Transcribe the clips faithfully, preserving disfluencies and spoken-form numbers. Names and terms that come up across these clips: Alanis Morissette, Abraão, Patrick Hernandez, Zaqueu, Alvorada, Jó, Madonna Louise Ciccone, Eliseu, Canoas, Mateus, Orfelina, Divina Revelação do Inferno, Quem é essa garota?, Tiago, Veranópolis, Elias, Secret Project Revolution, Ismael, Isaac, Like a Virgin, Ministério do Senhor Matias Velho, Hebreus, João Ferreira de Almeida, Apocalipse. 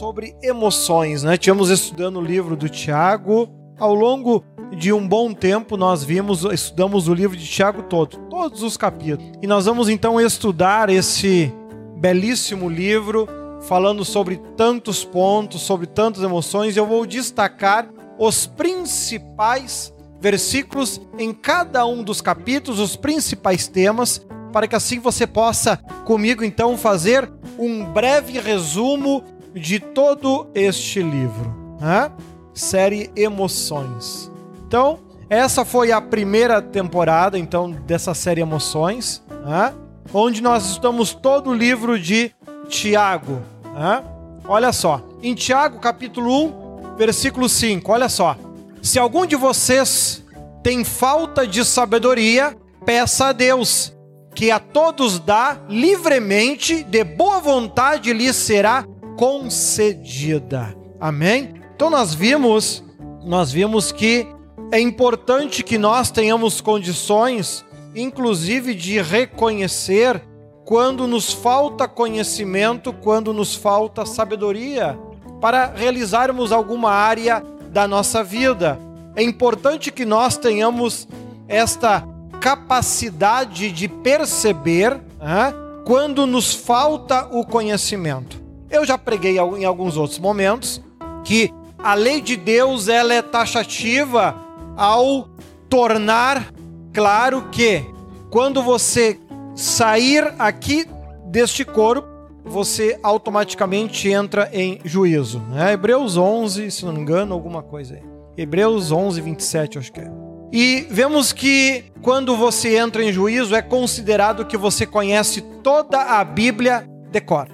sobre emoções. Nós estivemos estudando o livro do Tiago. Ao longo de um bom tempo, nós vimos, estudamos o livro de Tiago todo, todos os capítulos. E nós vamos então estudar esse belíssimo livro, falando sobre tantos pontos, sobre tantas emoções. Eu vou destacar os principais versículos em cada um dos capítulos, os principais temas, para que assim você possa comigo então fazer um breve resumo de todo este livro, né? Série Emoções. Então, essa foi a primeira temporada então dessa série Emoções, né? Onde nós estudamos todo o livro de Tiago, né? Olha só, em Tiago capítulo um, versículo cinco, olha só: se algum de vocês tem falta de sabedoria, peça a Deus, que a todos dá livremente, de boa vontade lhe será concedida. Amém? Então nós vimos, nós vimos que é importante que nós tenhamos condições, inclusive de reconhecer quando nos falta conhecimento, quando nos falta sabedoria, para realizarmos alguma área da nossa vida. É importante que nós tenhamos esta capacidade de perceber, né, quando nos falta o conhecimento. Eu já preguei em alguns outros momentos que a lei de Deus ela é taxativa ao tornar claro que quando você sair aqui deste corpo, você automaticamente entra em juízo, né? Hebreus onze, se não me engano, alguma coisa aí. Hebreus onze, vinte e sete, acho que é. E vemos que quando você entra em juízo, é considerado que você conhece toda a Bíblia de cor.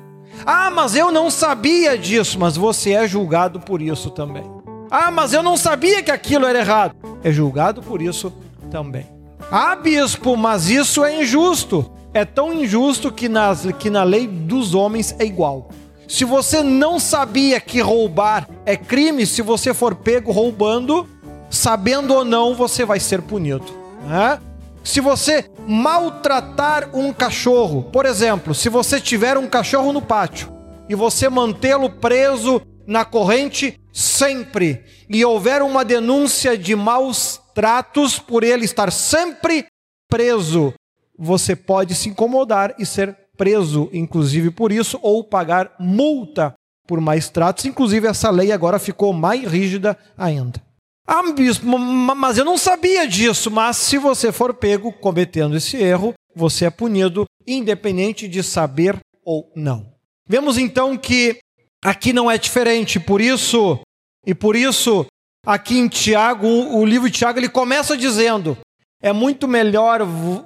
Ah, mas eu não sabia disso. Mas você é julgado por isso também. Ah, mas eu não sabia que aquilo era errado. É julgado por isso também. Ah, bispo, mas isso é injusto. É tão injusto que, nas, que na lei dos homens é igual. Se você não sabia que roubar é crime, se você for pego roubando, sabendo ou não, você vai ser punido, né? Se você maltratar um cachorro, por exemplo, se você tiver um cachorro no pátio e você mantê-lo preso na corrente sempre, e houver uma denúncia de maus tratos por ele estar sempre preso, você pode se incomodar e ser preso, inclusive por isso, ou pagar multa por maus tratos. Inclusive, essa lei agora ficou mais rígida ainda. Ah, bispo, mas eu não sabia disso. Mas se você for pego cometendo esse erro, você é punido, independente de saber ou não. Vemos então que aqui não é diferente, por isso, e por isso, aqui em Tiago, o livro de Tiago, ele começa dizendo: é muito melhor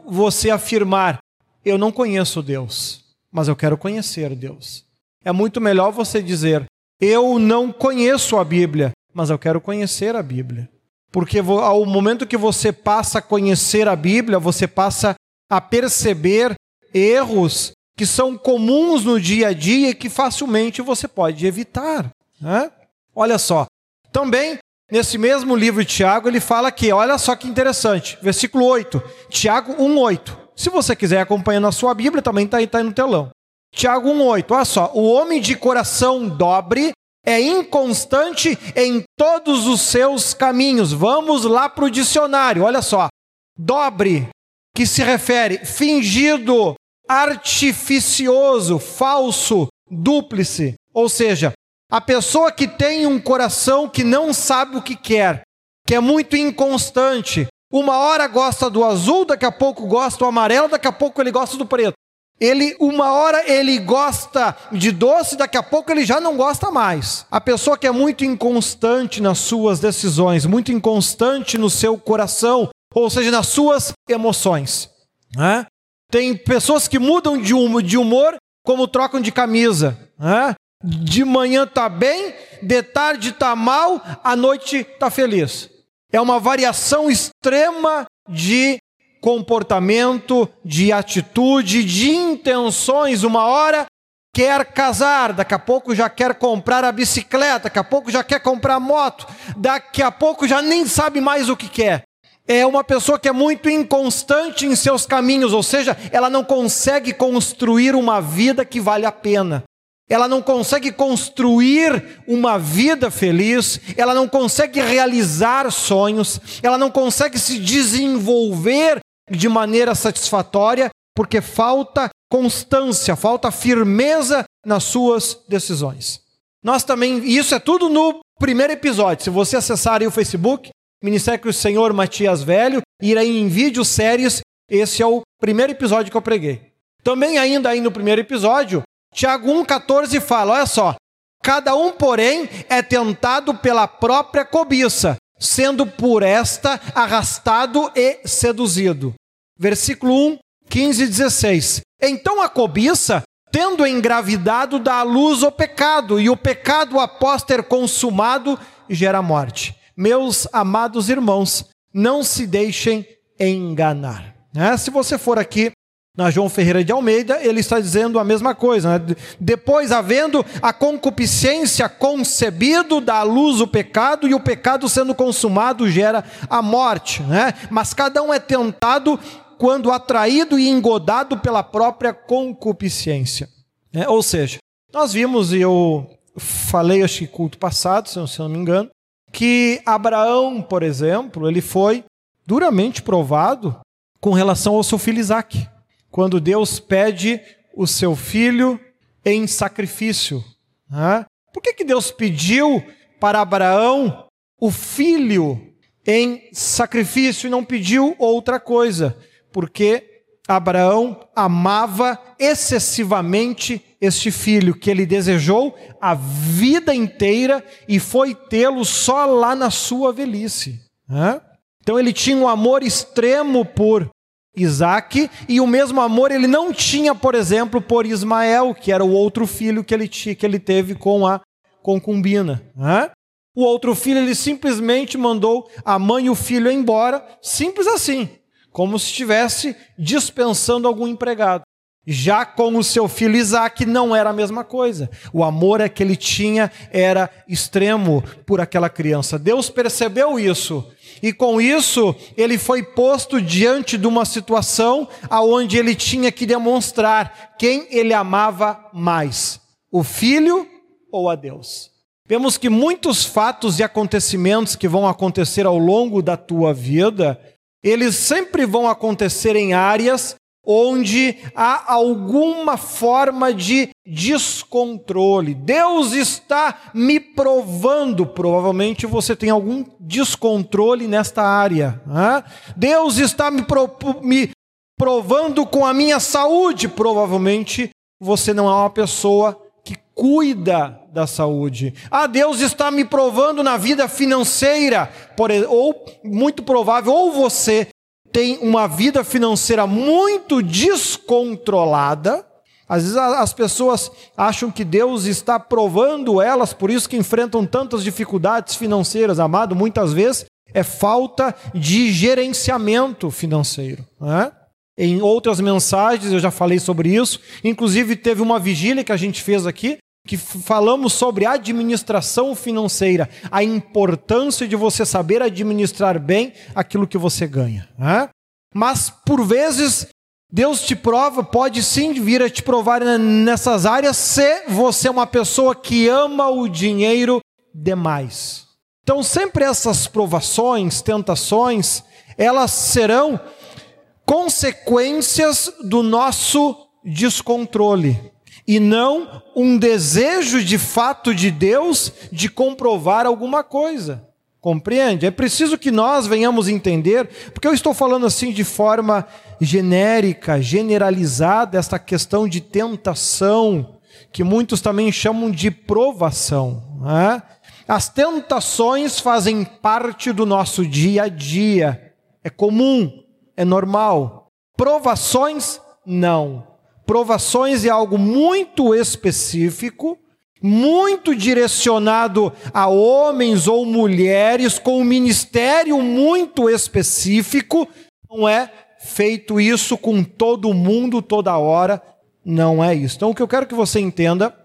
você afirmar, eu não conheço Deus, mas eu quero conhecer Deus. É muito melhor você dizer, eu não conheço a Bíblia, mas eu quero conhecer a Bíblia. Porque ao momento que você passa a conhecer a Bíblia, você passa a perceber erros que são comuns no dia a dia e que facilmente você pode evitar, né? Olha só, também nesse mesmo livro de Tiago, ele fala que, olha só que interessante, versículo oito, Tiago um, oito. Se você quiser acompanhar na sua Bíblia, também está aí, tá aí no telão. Tiago um, oito, olha só: o homem de coração dobre é inconstante em todos os seus caminhos. Vamos lá para o dicionário, olha só. Dobre, que se refere fingido, artificioso, falso, dúplice. Ou seja, a pessoa que tem um coração que não sabe o que quer, que é muito inconstante. Uma hora gosta do azul, daqui a pouco gosta do amarelo, daqui a pouco ele gosta do preto. Ele, uma hora ele gosta de doce, daqui a pouco ele já não gosta mais. A pessoa que é muito inconstante nas suas decisões, muito inconstante no seu coração, ou seja, nas suas emoções, né? Tem pessoas que mudam de humor como trocam de camisa, né? De manhã tá bem, de tarde tá mal, à noite tá feliz. É uma variação extrema de comportamento, de atitude, de intenções. Uma hora quer casar, daqui a pouco já quer comprar a bicicleta, daqui a pouco já quer comprar a moto, daqui a pouco já nem sabe mais o que quer. É uma pessoa que é muito inconstante em seus caminhos, ou seja, ela não consegue construir uma vida que vale a pena. ela não consegue construir uma vida feliz, ela não consegue realizar sonhos, ela não consegue se desenvolver de maneira satisfatória, porque falta constância, falta firmeza nas suas decisões. Nós também, isso é tudo no primeiro episódio. Se você acessar aí o Facebook, Ministério do Senhor Matias Velho, ir aí em vídeo séries, esse é o primeiro episódio que eu preguei. Também ainda aí no primeiro episódio, Tiago um, quatorze fala, olha só, cada um, porém, é tentado pela própria cobiça, sendo por esta arrastado e seduzido. Versículo um, quinze e dezesseis. Então a cobiça, tendo engravidado, dá à luz o pecado, e o pecado, após ter consumado, gera morte. Meus amados irmãos, não se deixem enganar. Né? Se você for aqui na João Ferreira de Almeida, ele está dizendo a mesma coisa. Né? Depois, havendo a concupiscência concebido, dá à luz o pecado, e o pecado sendo consumado gera a morte. Né? Mas cada um é tentado quando atraído e engodado pela própria concupiscência. Né? Ou seja, nós vimos, e eu falei, acho que culto passado, se eu não me engano, que Abraão, por exemplo, ele foi duramente provado com relação ao seu filho Isaac. Quando Deus pede o seu filho em sacrifício. Né? Por que que Deus pediu para Abraão o filho em sacrifício e não pediu outra coisa? Porque Abraão amava excessivamente este filho, que ele desejou a vida inteira e foi tê-lo só lá na sua velhice. Né? Então ele tinha um amor extremo por Isaac, e o mesmo amor ele não tinha, por exemplo, por Ismael, que era o outro filho que ele, tinha, que ele teve com a concubina. Né? O outro filho ele simplesmente mandou a mãe e o filho embora, simples assim. Como se estivesse dispensando algum empregado. Já com o seu filho Isaac não era a mesma coisa. O amor que ele tinha era extremo por aquela criança. Deus percebeu isso. E com isso, ele foi posto diante de uma situação onde ele tinha que demonstrar quem ele amava mais. O filho ou a Deus? Vemos que muitos fatos e acontecimentos que vão acontecer ao longo da tua vida, eles sempre vão acontecer em áreas onde há alguma forma de descontrole. Deus está me provando. Provavelmente você tem algum descontrole nesta área. Né? Deus está me, pro, me provando com a minha saúde. Provavelmente você não é uma pessoa que cuida da saúde. Ah, Deus está me provando na vida financeira, por, ou muito provável, ou você tem uma vida financeira muito descontrolada. Às vezes as pessoas acham que Deus está provando elas, por isso que enfrentam tantas dificuldades financeiras, amado, muitas vezes é falta de gerenciamento financeiro, né? Em outras mensagens eu já falei sobre isso, inclusive teve uma vigília que a gente fez aqui, que falamos sobre administração financeira, a importância de você saber administrar bem aquilo que você ganha. Né? Mas, por vezes, Deus te prova, pode sim vir a te provar nessas áreas se você é uma pessoa que ama o dinheiro demais. Então, sempre essas provações, tentações, elas serão consequências do nosso descontrole. E não um desejo de fato de Deus de comprovar alguma coisa. Compreende? É preciso que nós venhamos entender, porque eu estou falando assim de forma genérica, generalizada, essa questão de tentação, que muitos também chamam de provação. Né? As tentações fazem parte do nosso dia a dia. É comum, é normal. Provações, não. Provações é algo muito específico, muito direcionado a homens ou mulheres, com um ministério muito específico. Não é feito isso com todo mundo, toda hora. Não é isso. Então, o que eu quero que você entenda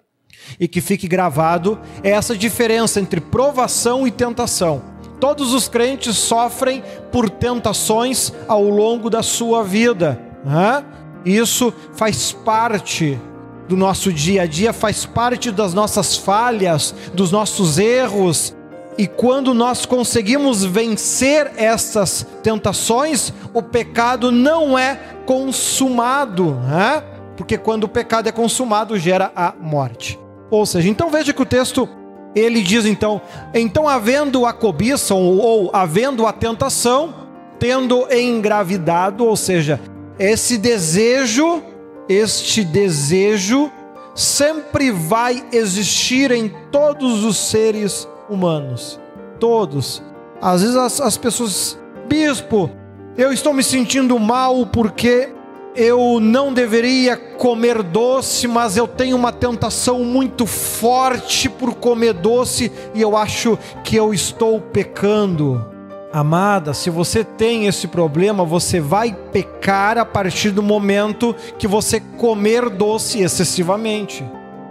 e que fique gravado é essa diferença entre provação e tentação. Todos os crentes sofrem por tentações ao longo da sua vida. Né? Isso faz parte do nosso dia a dia, faz parte das nossas falhas, dos nossos erros. E quando nós conseguimos vencer essas tentações, o pecado não é consumado, né? Porque quando o pecado é consumado, gera a morte. Ou seja, então veja que o texto, ele diz então, então havendo a cobiça, ou, ou havendo a tentação, tendo engravidado, ou seja, esse desejo, este desejo sempre vai existir em todos os seres humanos. Humanos, todos. Às vezes as, as pessoas, bispo, eu estou me sentindo mal porque eu não deveria comer doce, mas eu tenho uma tentação muito forte por comer doce e eu acho que eu estou pecando. Amada, se você tem esse problema, você vai pecar a partir do momento que você comer doce excessivamente.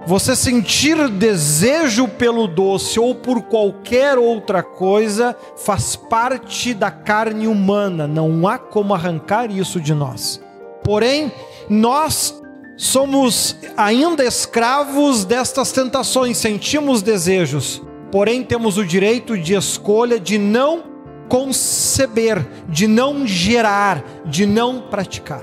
Você sentir desejo pelo doce ou por qualquer outra coisa faz parte da carne humana. Não há como arrancar isso de nós. Porém, nós somos ainda escravos destas tentações, sentimos desejos. Porém, temos o direito de escolha de não conceber, de não gerar, de não praticar.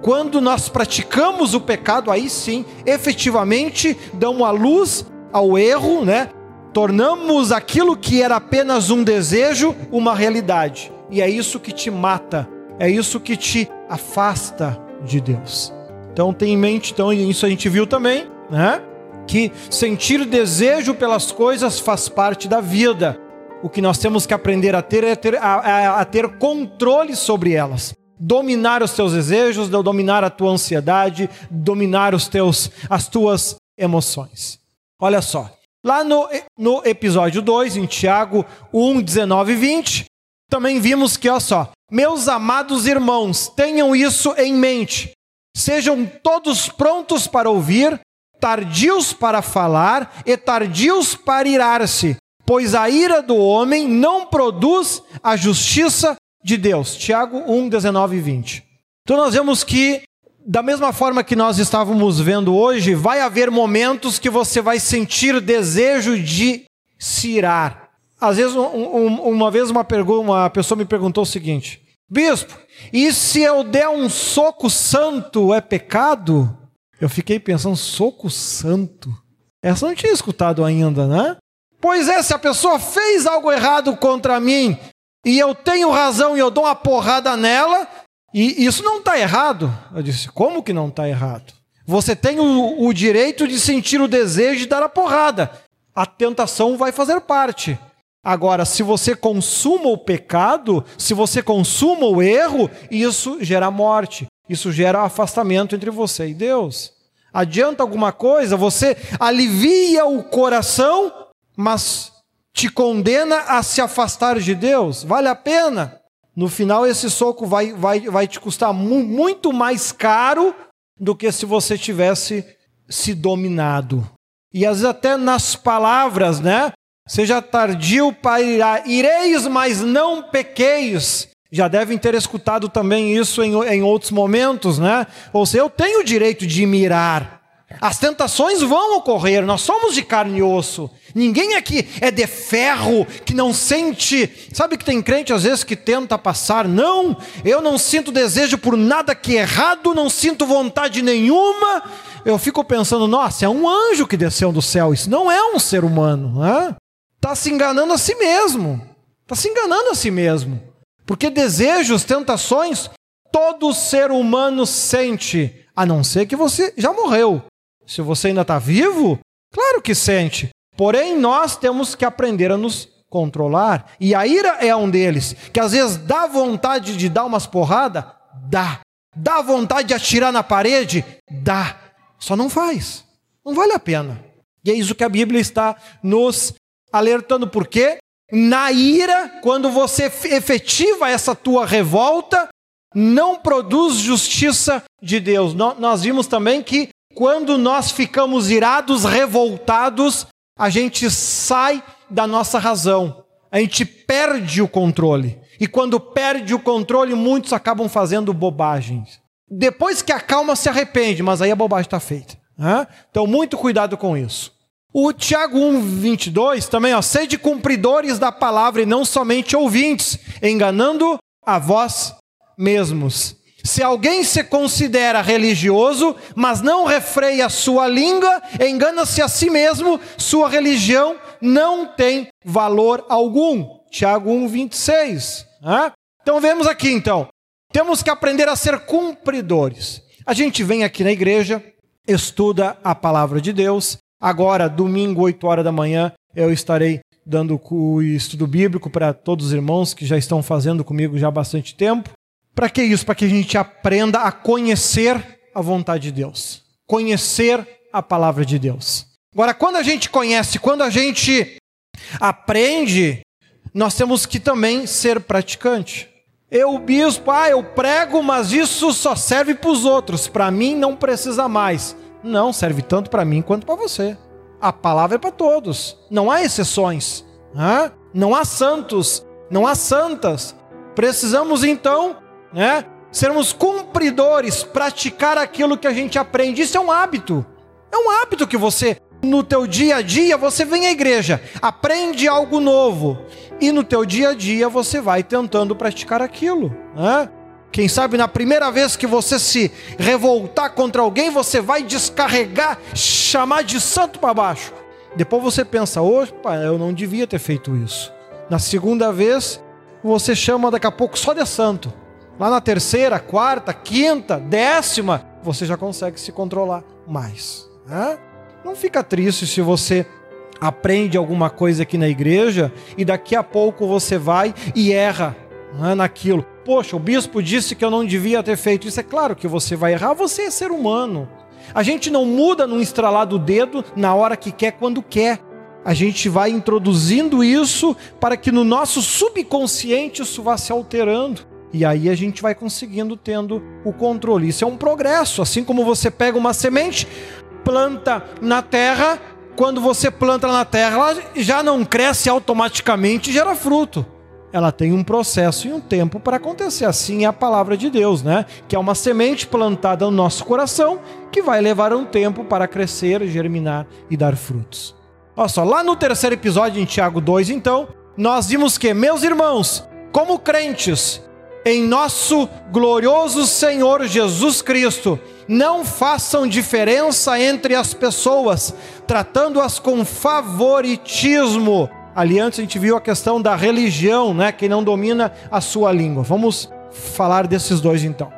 Quando nós praticamos o pecado, aí sim, efetivamente, damos a luz ao erro, né? Tornamos aquilo que era apenas um desejo, uma realidade. E é isso que te mata, é isso que te afasta de Deus. Então tem em mente, então, e isso a gente viu também, né? Que sentir desejo pelas coisas faz parte da vida. O que nós temos que aprender a ter é ter, a, a, a ter controle sobre elas. Dominar os teus desejos, dominar a tua ansiedade, dominar os teus, as tuas emoções. Olha só, lá no, no episódio dois, em Tiago um, dezenove e vinte, também vimos que, olha só, meus amados irmãos, tenham isso em mente, sejam todos prontos para ouvir, tardios para falar e tardios para irar-se, pois a ira do homem não produz a justiça de Deus. Tiago um, dezenove e vinte. Então nós vemos que, da mesma forma que nós estávamos vendo hoje, vai haver momentos que você vai sentir desejo de se irar. Às vezes, um, um, uma vez uma, pergunta, uma pessoa me perguntou o seguinte: bispo, e se eu der um soco santo, é pecado? Eu fiquei pensando, soco santo? Essa eu não tinha escutado ainda, né? Pois é, se a pessoa fez algo errado contra mim, e eu tenho razão e eu dou uma porrada nela, e isso não está errado. Eu disse, como que não está errado? Você tem o, o direito de sentir o desejo de dar a porrada. A tentação vai fazer parte. Agora, se você consuma o pecado, se você consuma o erro, isso gera morte. Isso gera afastamento entre você e Deus. Adianta alguma coisa? Você alivia o coração, mas te condena a se afastar de Deus? Vale a pena? No final, esse soco vai, vai, vai te custar mu- muito mais caro do que se você tivesse se dominado. E às vezes até nas palavras, né? Seja tardio para irar, ireis, mas não pequeis. Já devem ter escutado também isso em, em outros momentos, né? Ou seja, eu tenho o direito de me irar. As tentações vão ocorrer, nós somos de carne e osso. Ninguém aqui é de ferro, que não sente... Sabe que tem crente às vezes que tenta passar? Não, eu não sinto desejo por nada que é errado, não sinto vontade nenhuma. Eu fico pensando, nossa, é um anjo que desceu do céu, isso não é um ser humano. Está se enganando a si mesmo, está se enganando a si mesmo. Porque desejos, tentações, todo ser humano sente, a não ser que você já morreu. Se você ainda está vivo, claro que sente. Porém, nós temos que aprender a nos controlar. E a ira é um deles. Que às vezes dá vontade de dar umas porradas? Dá. Dá vontade de atirar na parede? Dá. Só não faz. Não vale a pena. E é isso que a Bíblia está nos alertando. Por quê? Na ira, quando você efetiva essa tua revolta, não produz justiça de Deus. Nós vimos também que quando nós ficamos irados, revoltados, a gente sai da nossa razão. A gente perde o controle. E quando perde o controle, muitos acabam fazendo bobagens. Depois que acalma, se arrepende, mas aí a bobagem está feita. Hã? Então, muito cuidado com isso. O Tiago um, vinte e dois também, ó, sede cumpridores da palavra e não somente ouvintes, enganando a vós mesmos. Se alguém se considera religioso, mas não refreia a sua língua, engana-se a si mesmo, sua religião não tem valor algum. Tiago um, vinte e seis. Né? Então vemos aqui então, temos que aprender a ser cumpridores. A gente vem aqui na igreja, estuda a palavra de Deus. Agora, domingo, oito horas da manhã, eu estarei dando o estudo bíblico para todos os irmãos que já estão fazendo comigo já há bastante tempo. Para que isso? Para que a gente aprenda a conhecer a vontade de Deus. Conhecer a palavra de Deus. Agora, quando a gente conhece, quando a gente aprende, nós temos que também ser praticante. Eu, bispo, ah, eu prego, mas isso só serve para os outros. Para mim não precisa mais. Não, serve tanto para mim quanto para você. A palavra é para todos. Não há exceções. Né? Não há santos. Não há santas. Precisamos, então... né? Sermos cumpridores, praticar aquilo que a gente aprende. Isso é um hábito. É um hábito que você, no teu dia a dia, você vem à igreja, aprende algo novo. E no teu dia a dia você vai tentando praticar aquilo. Né? Quem sabe na primeira vez que você se revoltar contra alguém, você vai descarregar, chamar de santo para baixo. Depois você pensa, opa, eu não devia ter feito isso. Na segunda vez, você chama daqui a pouco só de santo. Lá na terceira, quarta, quinta, décima, você já consegue se controlar mais. Né? Não fica triste se você aprende alguma coisa aqui na igreja e daqui a pouco você vai e erra, né, naquilo. Poxa, o bispo disse que eu não devia ter feito isso. É claro que você vai errar, você é ser humano. A gente não muda num estralar do dedo na hora que quer, quando quer. A gente vai introduzindo isso para que no nosso subconsciente isso vá se alterando. E aí a gente vai conseguindo, tendo o controle. Isso é um progresso. Assim como você pega uma semente, planta na terra. Quando você planta na terra, ela já não cresce automaticamente e gera fruto. Ela tem um processo e um tempo para acontecer. Assim é a palavra de Deus, né? Que é uma semente plantada no nosso coração, que vai levar um tempo para crescer, germinar e dar frutos. Olha só, lá no terceiro episódio, em Tiago dois, então, nós vimos que, meus irmãos, como crentes... em nosso glorioso Senhor Jesus Cristo, não façam diferença entre as pessoas, tratando-as com favoritismo. Ali antes a gente viu a questão da religião, né? Quem não domina a sua língua. Vamos falar desses dois então.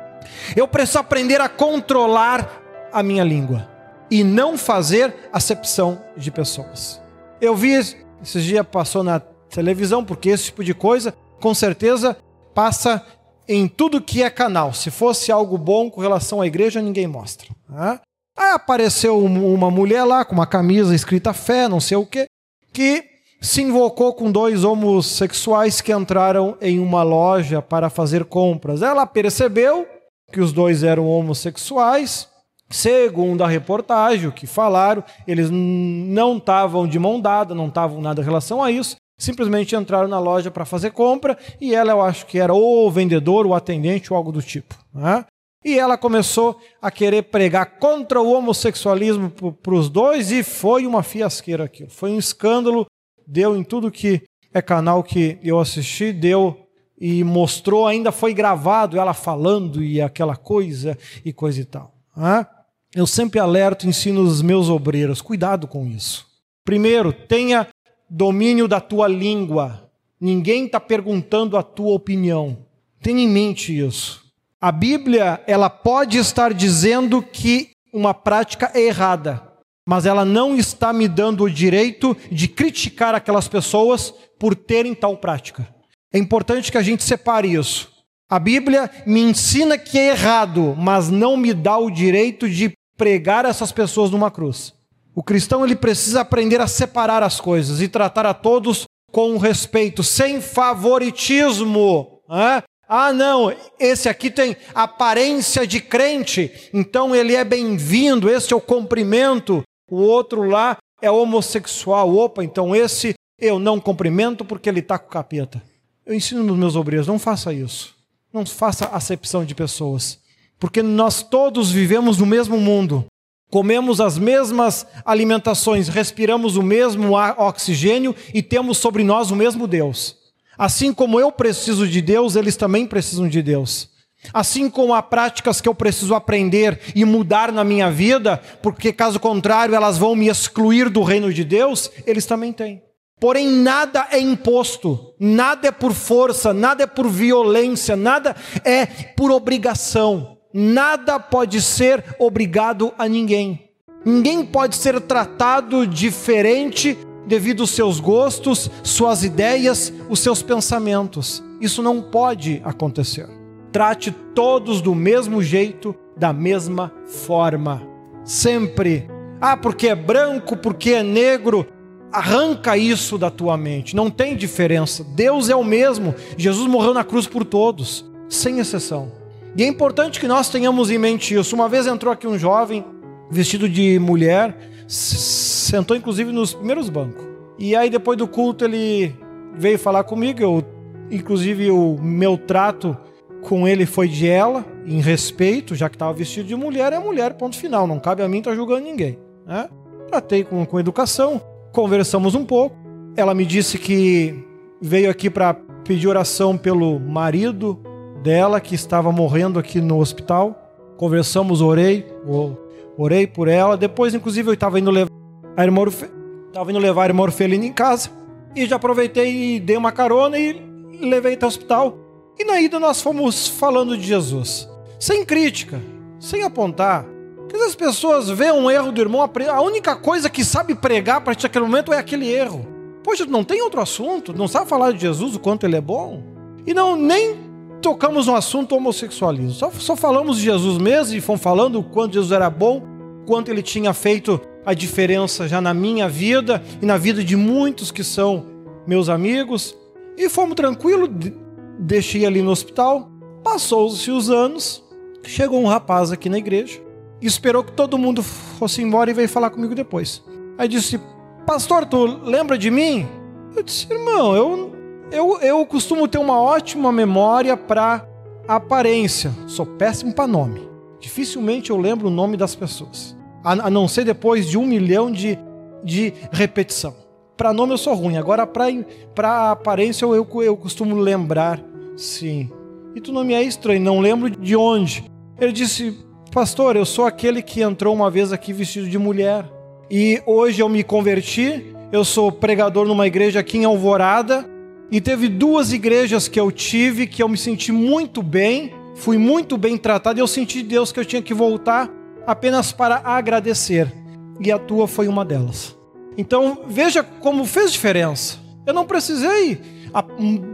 Eu preciso aprender a controlar a minha língua e não fazer acepção de pessoas. Eu vi, esses dias passou na televisão, porque esse tipo de coisa, com certeza, passa... em tudo que é canal. Se fosse algo bom com relação à igreja, ninguém mostra. Né? Aí apareceu uma mulher lá com uma camisa escrita fé, não sei o quê, que se invocou com dois homossexuais que entraram em uma loja para fazer compras. Ela percebeu que os dois eram homossexuais. Segundo a reportagem, o que falaram, eles não estavam de mão dada, não estavam nada em relação a isso. Simplesmente entraram na loja para fazer compra e ela, eu acho que era ou o vendedor, ou o atendente, ou algo do tipo. Né? E ela começou a querer pregar contra o homossexualismo para os dois e foi uma fiasqueira aquilo. Foi um escândalo, deu em tudo que é canal que eu assisti, deu e mostrou, ainda foi gravado ela falando e aquela coisa e coisa e tal. Né? Eu sempre alerto, ensino os meus obreiros, cuidado com isso. Primeiro, tenha domínio da tua língua. Ninguém está perguntando a tua opinião. Tenha em mente isso. A Bíblia, ela pode estar dizendo que uma prática é errada, mas ela não está me dando o direito de criticar aquelas pessoas por terem tal prática. É importante que a gente separe isso. A Bíblia me ensina que é errado, mas não me dá o direito de pregar essas pessoas numa cruz. O cristão, ele precisa aprender a separar as coisas e tratar a todos com respeito, sem favoritismo. Né? Ah, não, esse aqui tem aparência de crente, então ele é bem-vindo, esse é o cumprimento. O outro lá é homossexual, opa, então esse eu não cumprimento porque ele está com capeta. Eu ensino nos meus obreiros, não faça isso. Não faça acepção de pessoas, porque nós todos vivemos no mesmo mundo. Comemos as mesmas alimentações, respiramos o mesmo oxigênio e temos sobre nós o mesmo Deus. Assim como eu preciso de Deus, eles também precisam de Deus. Assim como há práticas que eu preciso aprender e mudar na minha vida, porque caso contrário elas vão me excluir do reino de Deus, eles também têm. Porém, nada é imposto, nada é por força, nada é por violência, nada é por obrigação. Nada pode ser obrigado a ninguém. Ninguém pode ser tratado diferente devido aos seus gostos, suas ideias, os seus pensamentos. Isso não pode acontecer. Trate todos do mesmo jeito, da mesma forma. Sempre. Ah, porque é branco, porque é negro. Arranca isso da tua mente. Não tem diferença. Deus é o mesmo. Jesus morreu na cruz por todos, sem exceção. E é importante que nós tenhamos em mente isso. Uma vez entrou aqui um jovem vestido de mulher, sentou inclusive nos primeiros bancos. E aí depois do culto ele veio falar comigo. Eu, inclusive o meu trato com ele foi de ela, em respeito, já que estava vestido de mulher, é mulher, ponto final. Não cabe a mim estar julgando ninguém, né? Tratei com, com educação, conversamos um pouco. Ela me disse que veio aqui para pedir oração pelo marido dela que estava morrendo aqui no hospital. Conversamos, orei, orei por ela. Depois, inclusive, eu estava indo levar a irmã Orfe... tava indo levar a irmã Orfelina em casa e já aproveitei e dei uma carona e levei até o hospital. E na ida nós fomos falando de Jesus, sem crítica, sem apontar. Porque as pessoas veem um erro do irmão, a única coisa que sabe pregar a partir daquele momento é aquele erro. Poxa, não tem outro assunto? Não sabe falar de Jesus, o quanto ele é bom? E não, nem tocamos no assunto homossexualismo. Só, só falamos de Jesus mesmo e fomos falando o quanto Jesus era bom, quanto ele tinha feito a diferença já na minha vida e na vida de muitos que são meus amigos. E fomos tranquilos, deixei ali no hospital. Passou-se os anos, chegou um rapaz aqui na igreja, esperou que todo mundo fosse embora e veio falar comigo depois. Aí disse: pastor, tu lembra de mim? Eu disse: irmão, eu... Eu, eu costumo ter uma ótima memória para aparência. Sou péssimo para nome. Dificilmente eu lembro o nome das pessoas. A, a não ser depois de um milhão de, de repetição. Para nome eu sou ruim. Agora para aparência eu, eu, eu costumo lembrar, sim. E tu não me é estranho, não lembro de onde. Ele disse: pastor, eu sou aquele que entrou uma vez aqui vestido de mulher. E hoje eu me converti. Eu sou pregador numa igreja aqui em Alvorada. E teve duas igrejas que eu tive, que eu me senti muito bem, fui muito bem tratado, e eu senti de Deus que eu tinha que voltar apenas para agradecer. E a tua foi uma delas. Então veja como fez diferença. Eu não precisei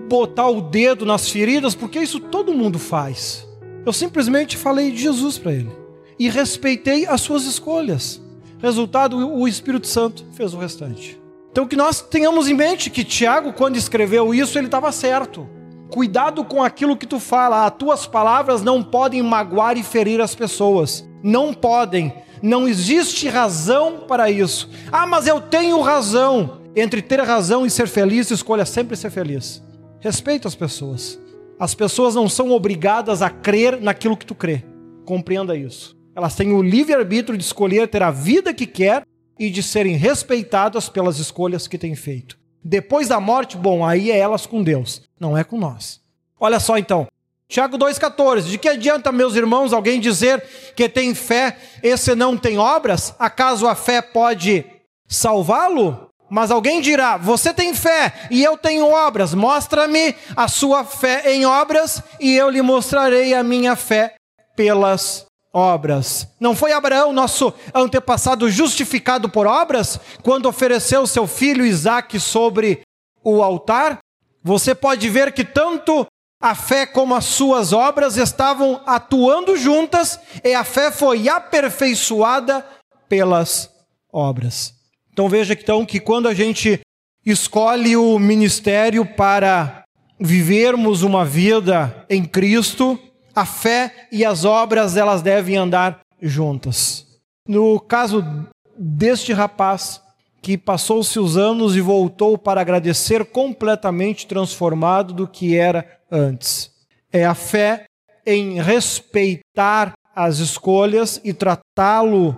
botar o dedo nas feridas, porque isso todo mundo faz. Eu simplesmente falei de Jesus para ele. E respeitei as suas escolhas. Resultado, o Espírito Santo fez o restante. Então que nós tenhamos em mente que Tiago, quando escreveu isso, ele estava certo. Cuidado com aquilo que tu fala. As tuas palavras não podem magoar e ferir as pessoas. Não podem. Não existe razão para isso. Ah, mas eu tenho razão. Entre ter razão e ser feliz, escolha sempre ser feliz. Respeita as pessoas. As pessoas não são obrigadas a crer naquilo que tu crê. Compreenda isso. Elas têm o livre-arbítrio de escolher ter a vida que quer e de serem respeitadas pelas escolhas que têm feito. Depois da morte, bom, aí é elas com Deus, não é com nós. Olha só então, Tiago dois, quatorze, de que adianta, meus irmãos, alguém dizer que tem fé e se não tem obras? Acaso a fé pode salvá-lo? Mas alguém dirá: você tem fé e eu tenho obras, mostra-me a sua fé em obras e eu lhe mostrarei a minha fé pelas obras. Obras. Não foi Abraão, nosso antepassado, justificado por obras, quando ofereceu seu filho Isaac sobre o altar? Você pode ver que tanto a fé como as suas obras estavam atuando juntas, e a fé foi aperfeiçoada pelas obras. Então veja então que quando a gente escolhe o ministério para vivermos uma vida em Cristo, a fé e as obras, elas devem andar juntas. No caso deste rapaz, que passou-se os anos e voltou para agradecer, completamente transformado do que era antes. É a fé em respeitar as escolhas e tratá-lo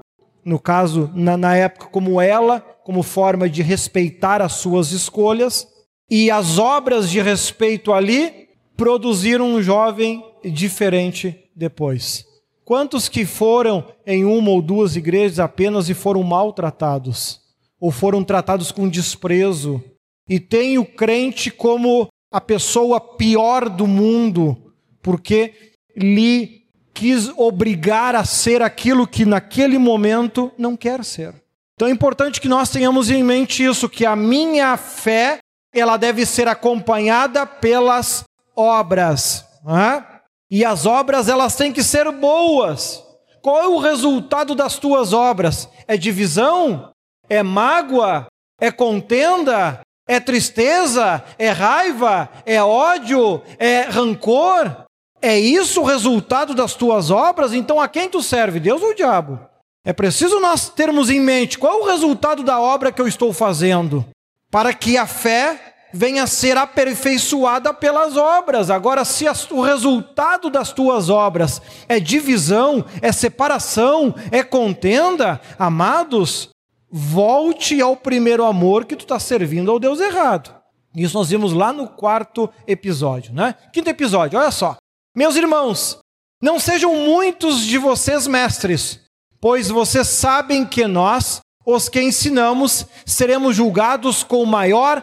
no caso, na, na época como ela, como forma de respeitar as suas escolhas, e as obras de respeito ali produziram um jovem diferente depois. Quantos que foram em uma ou duas igrejas apenas e foram maltratados? Ou foram tratados com desprezo? E tem o crente como a pessoa pior do mundo, porque lhe quis obrigar a ser aquilo que naquele momento não quer ser. Então é importante que nós tenhamos em mente isso, que a minha fé, ela deve ser acompanhada pelas obras, né? E as obras, elas têm que ser boas. Qual é o resultado das tuas obras? É divisão? É mágoa? É contenda? É tristeza? É raiva? É ódio? É rancor? É isso o resultado das tuas obras? Então a quem tu serve? Deus ou o diabo? É preciso nós termos em mente qual é o resultado da obra que eu estou fazendo, para que a fé venha a ser aperfeiçoada pelas obras. Agora, se as, o resultado das tuas obras é divisão, é separação, é contenda, amados, volte ao primeiro amor, que tu está servindo ao Deus errado. Isso nós vimos lá no quarto episódio, né? Quinto episódio, olha só. Meus irmãos, não sejam muitos de vocês mestres, pois vocês sabem que nós, os que ensinamos, seremos julgados com maior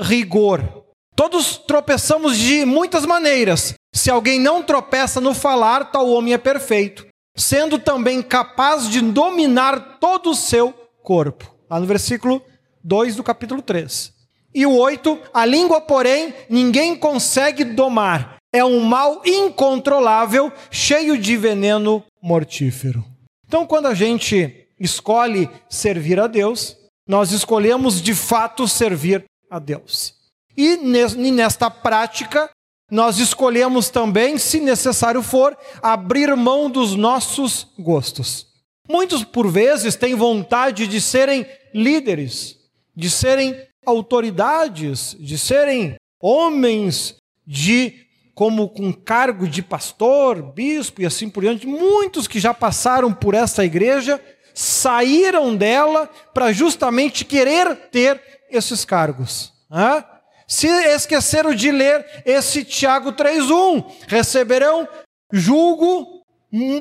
rigor. Todos tropeçamos de muitas maneiras. Se alguém não tropeça no falar, tal homem é perfeito, sendo também capaz de dominar todo o seu corpo. Lá no versículo dois do capítulo três. E o oito, a língua, porém, ninguém consegue domar. É um mal incontrolável, cheio de veneno mortífero. Então, quando a gente escolhe servir a Deus, nós escolhemos de fato servir a Deus. E nesta prática, nós escolhemos também, se necessário for, abrir mão dos nossos gostos. Muitos, por vezes, têm vontade de serem líderes, de serem autoridades, de serem homens de, como com cargo de pastor, bispo e assim por diante. Muitos que já passaram por essa igreja saíram dela para justamente querer ter esses cargos. Né? Se esqueceram de ler esse Tiago três um, receberão julgo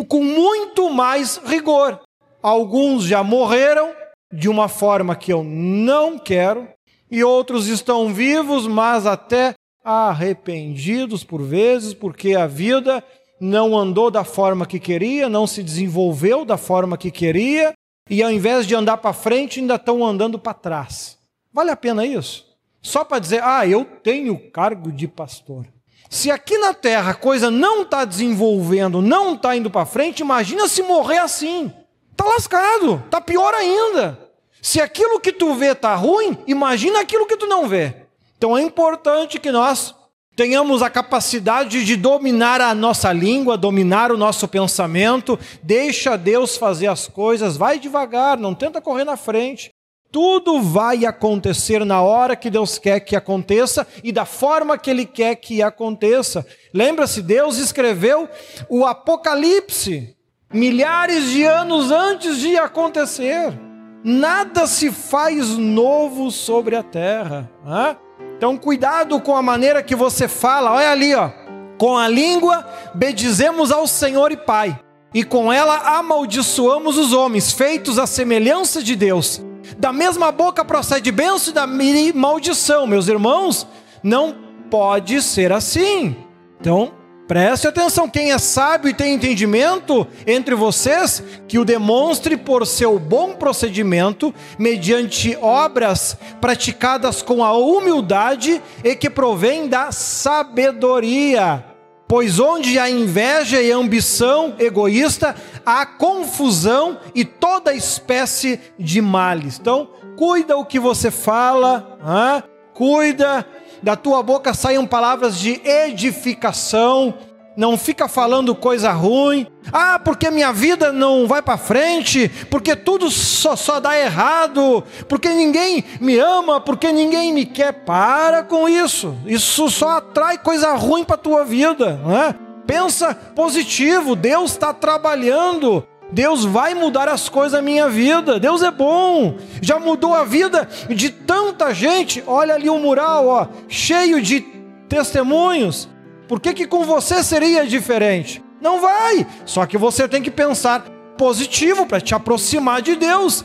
com muito mais rigor. Alguns já morreram de uma forma que eu não quero, e outros estão vivos, mas até arrependidos por vezes, porque a vida não andou da forma que queria, não se desenvolveu da forma que queria, e ao invés de andar para frente, ainda estão andando para trás. Vale a pena isso? Só para dizer, ah, eu tenho cargo de pastor. Se aqui na terra a coisa não está desenvolvendo, não está indo para frente, imagina se morrer assim. Está lascado, está pior ainda. Se aquilo que tu vê está ruim, imagina aquilo que tu não vê. Então é importante que nós tenhamos a capacidade de dominar a nossa língua, dominar o nosso pensamento, deixa Deus fazer as coisas, vai devagar, não tenta correr na frente. Tudo vai acontecer na hora que Deus quer que aconteça e da forma que Ele quer que aconteça. Lembra-se, Deus escreveu o Apocalipse milhares de anos antes de acontecer. Nada se faz novo sobre a terra, né? Então, cuidado com a maneira que você fala. Olha ali, ó. Com a língua, bendizemos ao Senhor e Pai, e com ela amaldiçoamos os homens, feitos à semelhança de Deus. Da mesma boca procede bênção e maldição. Meus irmãos, não pode ser assim. Então, preste atenção. Quem é sábio e tem entendimento entre vocês, que o demonstre por seu bom procedimento, mediante obras praticadas com a humildade e que provém da sabedoria. Pois onde há inveja e ambição egoísta, há confusão e toda espécie de males. Então, cuida o que você fala, ah, cuida. Da tua boca saiam palavras de edificação, não fica falando coisa ruim. Ah, porque minha vida não vai para frente, porque tudo só, só dá errado, porque ninguém me ama, porque ninguém me quer. Para com isso, isso só atrai coisa ruim para a tua vida, né? Pensa positivo, Deus está trabalhando. Deus vai mudar as coisas na minha vida. Deus é bom. Já mudou a vida de tanta gente. Olha ali o mural, ó, cheio de testemunhos. Por que que com você seria diferente? Não vai. Só que você tem que pensar positivo para te aproximar de Deus,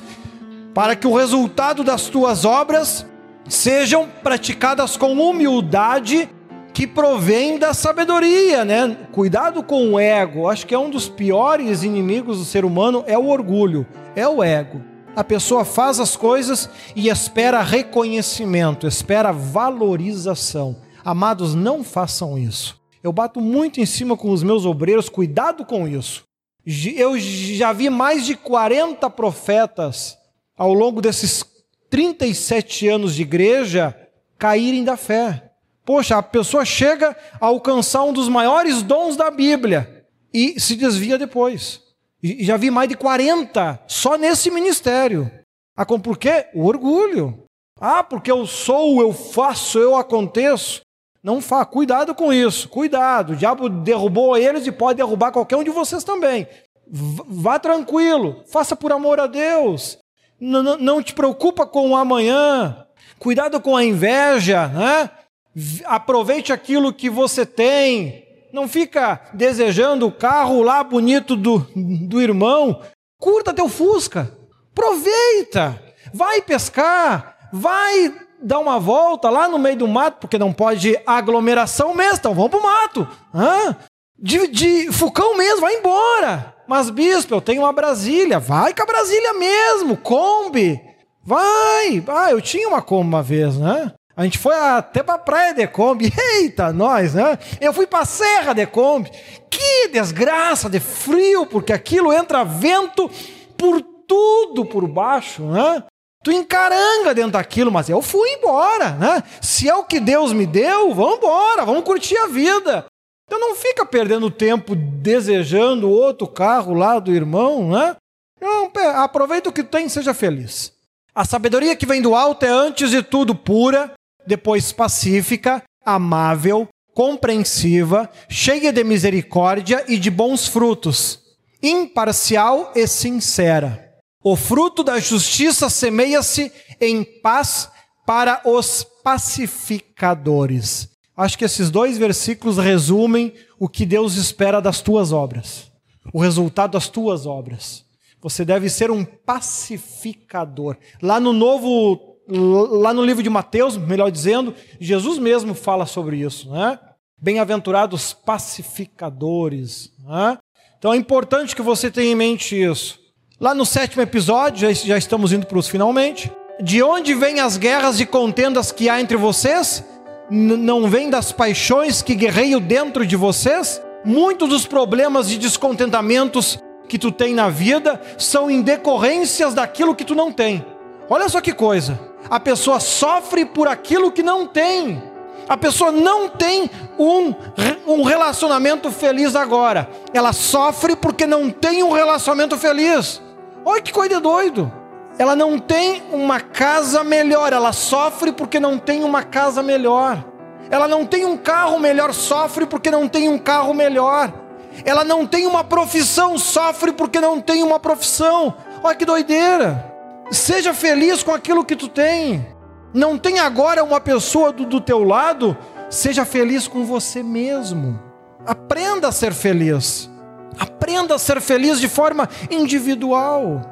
para que o resultado das tuas obras sejam praticadas com humildade que provém da sabedoria, né? Cuidado com o ego. Acho que é um dos piores inimigos do ser humano, é o orgulho, é o ego. A pessoa faz as coisas e espera reconhecimento, espera valorização. Amados, não façam isso. Eu bato muito em cima com os meus obreiros, cuidado com isso. Eu já vi mais de quarenta profetas ao longo desses trinta e sete anos de igreja caírem da fé. Poxa, a pessoa chega a alcançar um dos maiores dons da Bíblia e se desvia depois. E já vi mais de quarenta só nesse ministério. Ah, como por quê? O orgulho. Ah, porque eu sou, eu faço, eu aconteço. Não faça, cuidado com isso, cuidado. O diabo derrubou eles e pode derrubar qualquer um de vocês também. Vá tranquilo, faça por amor a Deus. Não, não, não te preocupa com o amanhã. Cuidado com a inveja, né? Aproveite aquilo que você tem. Não fica desejando o carro lá bonito do, do irmão. Curta teu Fusca. Aproveita. Vai pescar. Vai dar uma volta lá no meio do mato, porque não pode aglomeração mesmo. Então vamos pro mato. Hã? De, de Fucão mesmo, vai embora. Mas bispo, eu tenho uma Brasília. Vai com a Brasília mesmo, Kombi. Vai. Ah, eu tinha uma Kombi uma vez, né? A gente foi até pra praia de Kombi. Eita, nós, né? Eu fui pra serra de Kombi. Que desgraça de frio, porque aquilo entra vento por tudo por baixo, né? Tu encaranga dentro daquilo, mas eu fui embora, né? Se é o que Deus me deu, vamos embora, vamos curtir a vida. Então não fica perdendo tempo desejando outro carro lá do irmão, né? Não, aproveita o que tem e seja feliz. A sabedoria que vem do alto é, antes de tudo, pura, depois pacífica, amável, compreensiva, cheia de misericórdia e de bons frutos, imparcial e sincera. O fruto da justiça semeia-se em paz para os pacificadores. Acho que esses dois versículos resumem o que Deus espera das tuas obras. O resultado das tuas obras. Você deve ser um pacificador. Lá no novo, lá no livro de Mateus, melhor dizendo, Jesus mesmo fala sobre isso, né? Bem-aventurados pacificadores, né? Então é importante que você tenha em mente isso. Lá no sétimo episódio, já estamos indo para os finalmente. De onde vêm as guerras e contendas que há entre vocês? N- não vêm das paixões que guerreiam dentro de vocês? Muitos dos problemas e descontentamentos que tu tem na vida são em decorrências daquilo que tu não tem. Olha só que coisa. A pessoa sofre por aquilo que não tem. A pessoa não tem um, um relacionamento feliz agora. Ela sofre porque não tem um relacionamento feliz. Olha que coisa doido. Ela não tem uma casa melhor, ela sofre porque não tem uma casa melhor. Ela não tem um carro melhor, sofre porque não tem um carro melhor. Ela não tem uma profissão, sofre porque não tem uma profissão. Olha que doideira. Seja feliz com aquilo que tu tem. Não tem agora uma pessoa do, do teu lado, seja feliz com você mesmo. Aprenda a ser feliz. Aprenda a ser feliz de forma individual.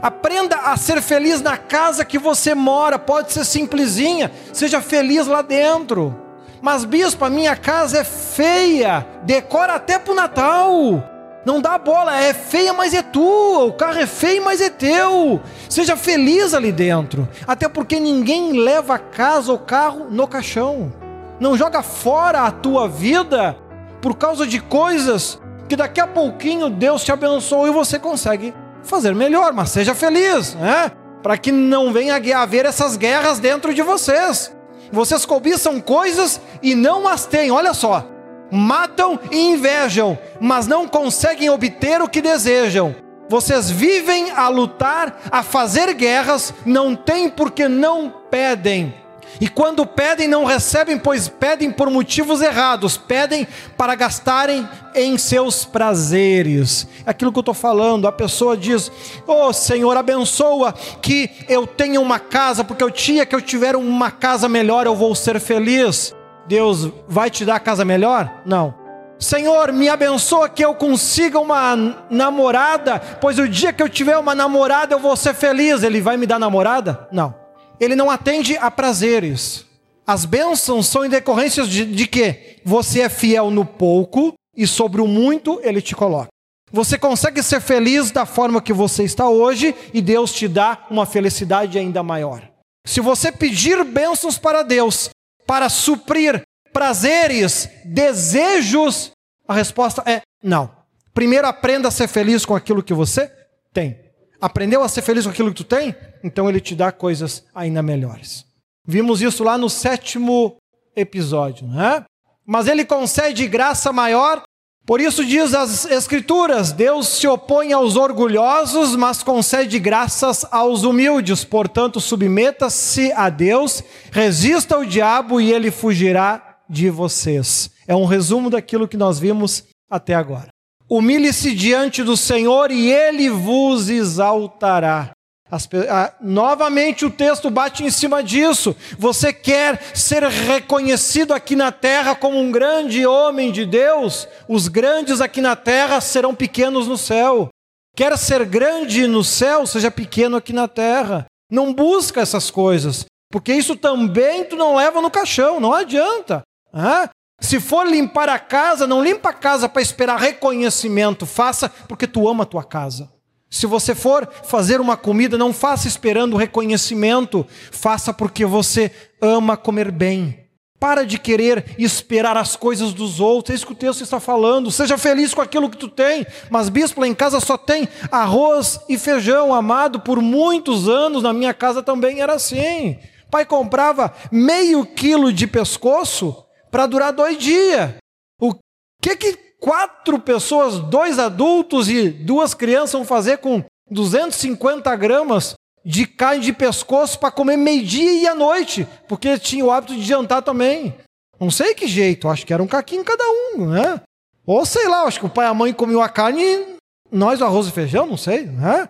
Aprenda a ser feliz na casa que você mora. Pode ser simplesinha, seja feliz lá dentro. Mas bispo, a minha casa é feia, decora até pro Natal. Não dá bola, é feia, mas é tua. O carro é feio, mas é teu. Seja feliz ali dentro. Até porque ninguém leva a casa ou carro no caixão. Não joga fora a tua vida por causa de coisas que daqui a pouquinho Deus te abençoou e você consegue fazer melhor, mas seja feliz, né? Para que não venha haver essas guerras dentro de vocês. Vocês cobiçam coisas e não as têm, olha só. Matam e invejam, mas não conseguem obter o que desejam. Vocês vivem a lutar, a fazer guerras, não têm porque não pedem. E quando pedem, não recebem, pois pedem por motivos errados. Pedem para gastarem em seus prazeres. Aquilo que eu estou falando, a pessoa diz: ô Senhor, abençoa que eu tenha uma casa, porque o dia que eu tiver uma casa melhor, eu vou ser feliz. Deus vai te dar a casa melhor? Não. Senhor, me abençoa que eu consiga uma namorada, pois o dia que eu tiver uma namorada, eu vou ser feliz. Ele vai me dar namorada? Não. Ele não atende a prazeres. As bênçãos são em decorrências de, de quê? Você é fiel no pouco e sobre o muito ele te coloca. Você consegue ser feliz da forma que você está hoje e Deus te dá uma felicidade ainda maior. Se você pedir bênçãos para Deus, para suprir prazeres, desejos, a resposta é não. Primeiro aprenda a ser feliz com aquilo que você tem. Aprendeu a ser feliz com aquilo que tu tem? Então ele te dá coisas ainda melhores. Vimos isso lá no sétimo episódio, né? Mas ele concede graça maior. Por isso diz as Escrituras: Deus se opõe aos orgulhosos, mas concede graças aos humildes. Portanto, submeta-se a Deus, resista ao diabo e ele fugirá de vocês. É um resumo daquilo que nós vimos até agora. Humilhe-se diante do Senhor e Ele vos exaltará. As, ah, novamente o texto bate em cima disso. Você quer ser reconhecido aqui na terra como um grande homem de Deus? Os grandes aqui na terra serão pequenos no céu. Quer ser grande no céu? Seja pequeno aqui na terra. Não busca essas coisas, porque isso também tu não leva no caixão, não adianta. Ah? Se for limpar a casa, não limpa a casa para esperar reconhecimento. Faça porque tu ama a tua casa. Se você for fazer uma comida, não faça esperando reconhecimento. Faça porque você ama comer bem. Para de querer esperar as coisas dos outros. É isso que o texto está falando. Seja feliz com aquilo que tu tem. Mas bispo, lá em casa só tem arroz e feijão, amado. Por muitos anos na minha casa também era assim. Pai comprava meio quilo de pescoço para durar dois dias. O que que quatro pessoas, dois adultos e duas crianças vão fazer com duzentos e cinquenta gramas de carne de pescoço para comer meio-dia e à noite? Porque tinha o hábito de jantar também. Não sei que jeito, acho que era um caquinho cada um, né? Ou sei lá, acho que o pai e a mãe comiam a carne e nós o arroz e feijão, não sei, né?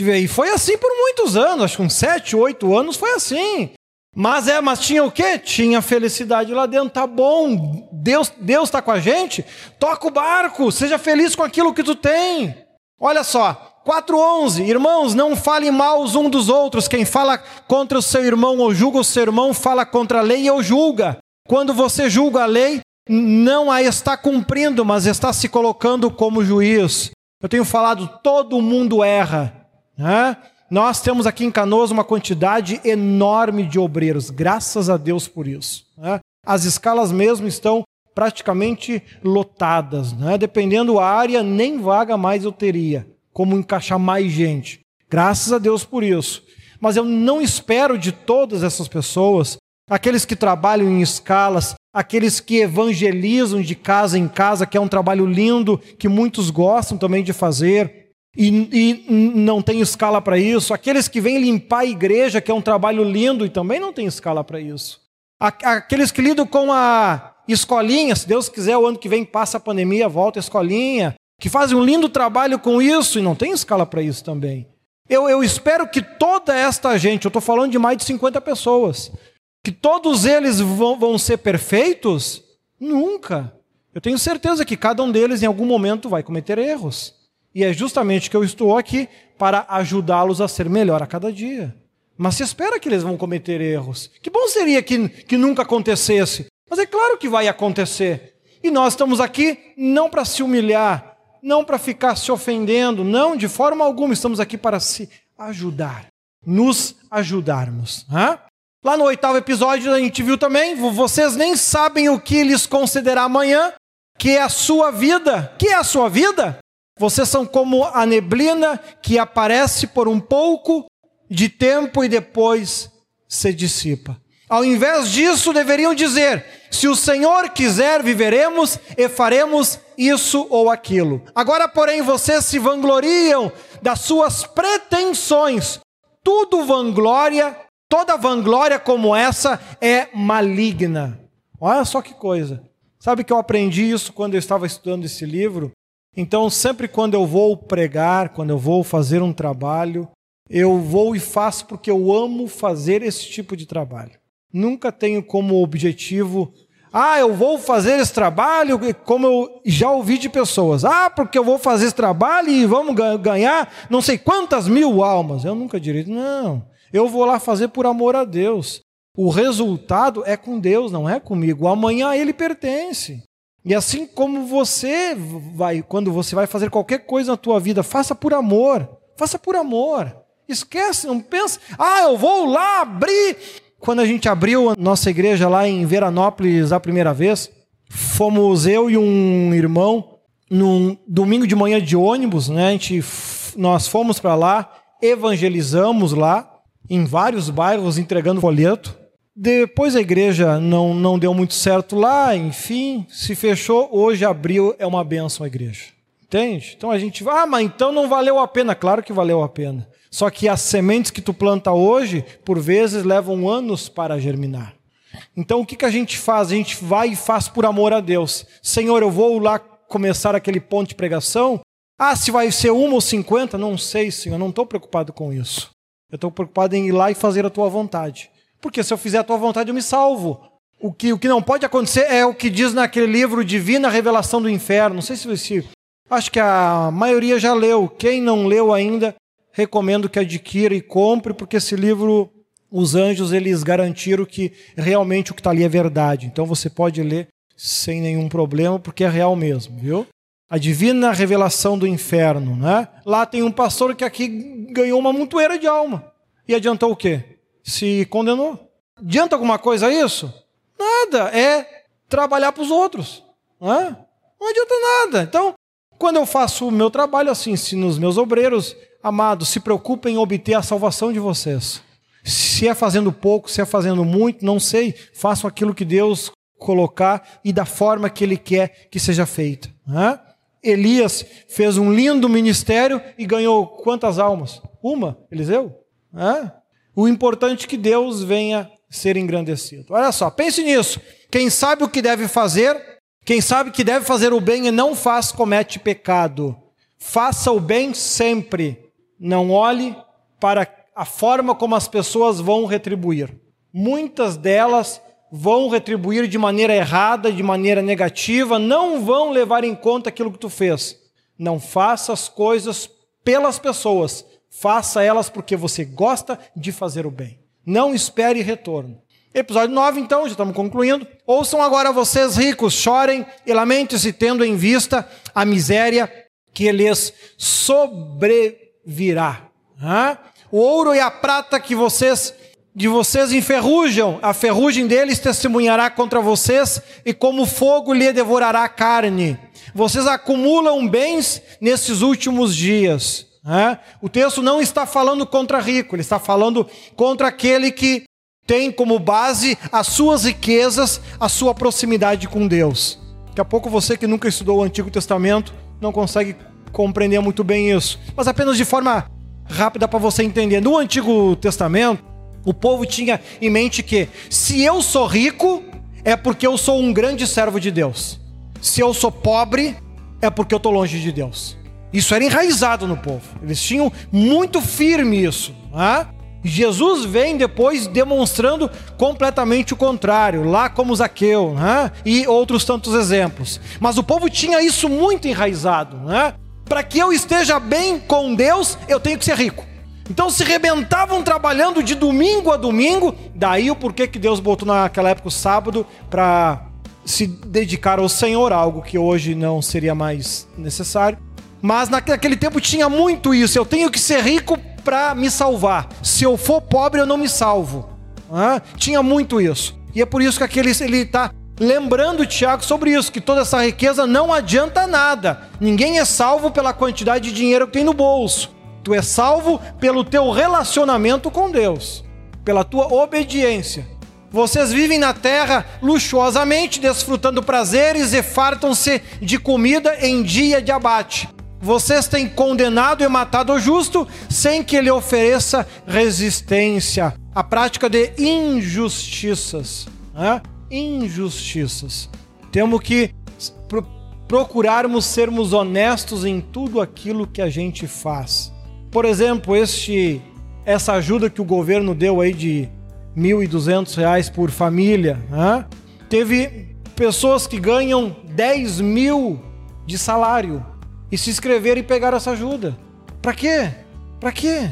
E foi assim por muitos anos, acho que uns sete, oito anos foi assim. Mas é, mas tinha o quê? Tinha felicidade lá dentro. Tá bom, Deus Deus tá com a gente. Toca o barco, seja feliz com aquilo que tu tem. Olha só, quatro onze, irmãos, não falem mal uns um dos outros. Quem fala contra o seu irmão ou julga o seu irmão, fala contra a lei ou julga. Quando você julga a lei, não a está cumprindo, mas está se colocando como juiz. Eu tenho falado, todo mundo erra, né? Nós temos aqui em Canoas uma quantidade enorme de obreiros, graças a Deus por isso, né? As escalas mesmo estão praticamente lotadas, né? Dependendo da área, nem vaga mais eu teria como encaixar mais gente. Graças a Deus por isso. Mas eu não espero de todas essas pessoas, aqueles que trabalham em escalas, aqueles que evangelizam de casa em casa, que é um trabalho lindo, que muitos gostam também de fazer, E, e não tem escala para isso. Aqueles que vêm limpar a igreja, que é um trabalho lindo, e também não tem escala para isso. Aqueles que lidam com a escolinha, se Deus quiser, o ano que vem passa a pandemia, volta a escolinha, que fazem um lindo trabalho com isso, e não tem escala para isso também. Eu, eu espero que toda esta gente, eu estou falando de mais de cinquenta pessoas, que todos eles vão, vão ser perfeitos? Nunca. Eu tenho certeza que cada um deles em algum momento vai cometer erros. E é justamente que eu estou aqui para ajudá-los a ser melhor a cada dia. Mas se espera que eles vão cometer erros. Que bom seria que, que nunca acontecesse. Mas é claro que vai acontecer. E nós estamos aqui não para se humilhar, não para ficar se ofendendo, não, de forma alguma. Estamos aqui para se ajudar, nos ajudarmos. Hã? Lá no oitavo episódio a gente viu também, vocês nem sabem o que lhes concederá amanhã, que é a sua vida. Que é a sua vida? Vocês são como a neblina que aparece por um pouco de tempo e depois se dissipa. Ao invés disso, deveriam dizer: se o Senhor quiser, viveremos e faremos isso ou aquilo. Agora, porém, vocês se vangloriam das suas pretensões. Tudo vanglória Toda vanglória como essa é maligna. Olha só que coisa. Sabe que eu aprendi isso quando eu estava estudando esse livro? Então, sempre quando eu vou pregar, quando eu vou fazer um trabalho, eu vou e faço porque eu amo fazer esse tipo de trabalho. Nunca tenho como objetivo, ah, eu vou fazer esse trabalho, como eu já ouvi de pessoas. Ah, porque eu vou fazer esse trabalho e vamos ganhar não sei quantas mil almas. Eu nunca diria, não, eu vou lá fazer por amor a Deus. O resultado é com Deus, não é comigo. Amanhã ele pertence. E assim como você vai, quando você vai fazer qualquer coisa na tua vida, faça por amor. Faça por amor. Esquece, não pensa, ah, eu vou lá abrir. Quando a gente abriu a nossa igreja lá em Veranópolis a primeira vez, fomos eu e um irmão, num domingo de manhã de ônibus, né? A gente, nós fomos para lá, evangelizamos lá, em vários bairros, entregando folheto. Depois a igreja não, não deu muito certo lá, enfim, se fechou, hoje abriu, é uma bênção a igreja. Entende? Então a gente vai, ah, mas então não valeu a pena. Claro que valeu a pena. Só que as sementes que tu planta hoje, por vezes, levam anos para germinar. Então o que, que a gente faz? A gente vai e faz por amor a Deus. Senhor, eu vou lá começar aquele ponto de pregação? Ah, se vai ser uma ou cinquenta? Não sei, Senhor, não estou preocupado com isso. Eu estou preocupado em ir lá e fazer a Tua vontade. Porque se eu fizer a Tua vontade, eu me salvo. O que, o que não pode acontecer é o que diz naquele livro Divina Revelação do Inferno. Não sei se você... Acho que a maioria já leu. Quem não leu ainda... recomendo que adquira e compre, porque esse livro, os anjos, eles garantiram que realmente o que está ali é verdade. Então você pode ler sem nenhum problema, porque é real mesmo, viu? A Divina Revelação do Inferno, né? Lá tem um pastor que aqui ganhou uma montoeira de alma. E adiantou o quê? Se condenou. Adianta alguma coisa isso? Nada. É trabalhar para os outros. Né? Não adianta nada. Então, quando eu faço o meu trabalho assim, se nos meus obreiros... Amados, se preocupem em obter a salvação de vocês. Se é fazendo pouco, se é fazendo muito, não sei. Façam aquilo que Deus colocar e da forma que Ele quer que seja feita. Né? Elias fez um lindo ministério e ganhou quantas almas? Uma, Eliseu? Né? O importante é que Deus venha ser engrandecido. Olha só, pense nisso. Quem sabe o que deve fazer, quem sabe que deve fazer o bem e não faz, comete pecado. Faça o bem sempre. Não olhe para a forma como as pessoas vão retribuir. Muitas delas vão retribuir de maneira errada, de maneira negativa, não vão levar em conta aquilo que tu fez. Não faça as coisas pelas pessoas, faça elas porque você gosta de fazer o bem. Não espere retorno. Episódio nove, então, já estamos concluindo. Ouçam agora vocês ricos, chorem e lamentem-se tendo em vista a miséria que lhes sobrevirá. virá. Ah? O ouro e a prata que vocês, de vocês enferrujam, a ferrugem deles testemunhará contra vocês e como fogo lhe devorará a carne. Vocês acumulam bens nesses últimos dias. Ah? O texto não está falando contra rico, ele está falando contra aquele que tem como base as suas riquezas, a sua proximidade com Deus. Daqui a pouco você que nunca estudou o Antigo Testamento não consegue compreender muito bem isso, mas apenas de forma rápida para você entender. No Antigo Testamento, o povo tinha em mente que se eu sou rico, é porque eu sou um grande servo de Deus. Se eu sou pobre, é porque eu estou longe de Deus. Isso era enraizado no povo. Eles tinham muito firme isso. Né? Jesus vem depois demonstrando completamente o contrário, lá como Zaqueu, né? E outros tantos exemplos. Mas o povo tinha isso muito enraizado, né? Para que eu esteja bem com Deus, eu tenho que ser rico. Então se rebentavam trabalhando de domingo a domingo, daí o porquê que Deus botou naquela época o sábado para se dedicar ao Senhor, algo que hoje não seria mais necessário. Mas naquele tempo tinha muito isso, eu tenho que ser rico para me salvar. Se eu for pobre, eu não me salvo. Ah, tinha muito isso. E é por isso que aquele, ele está... lembrando, Tiago, sobre isso, que toda essa riqueza não adianta nada. Ninguém é salvo pela quantidade de dinheiro que tem no bolso. Tu é salvo pelo teu relacionamento com Deus, pela tua obediência. Vocês vivem na terra luxuosamente, desfrutando prazeres e fartam-se de comida em dia de abate. Vocês têm condenado e matado o justo sem que ele ofereça resistência. A prática de injustiças. Né? Injustiças. Temos que pro- procurarmos sermos honestos em tudo aquilo que a gente faz. Por exemplo, este, essa ajuda que o governo deu aí de mil e duzentos reais por família. Né? Teve pessoas que ganham dez mil de salário e se inscreveram e pegaram essa ajuda. Para quê? Para quê?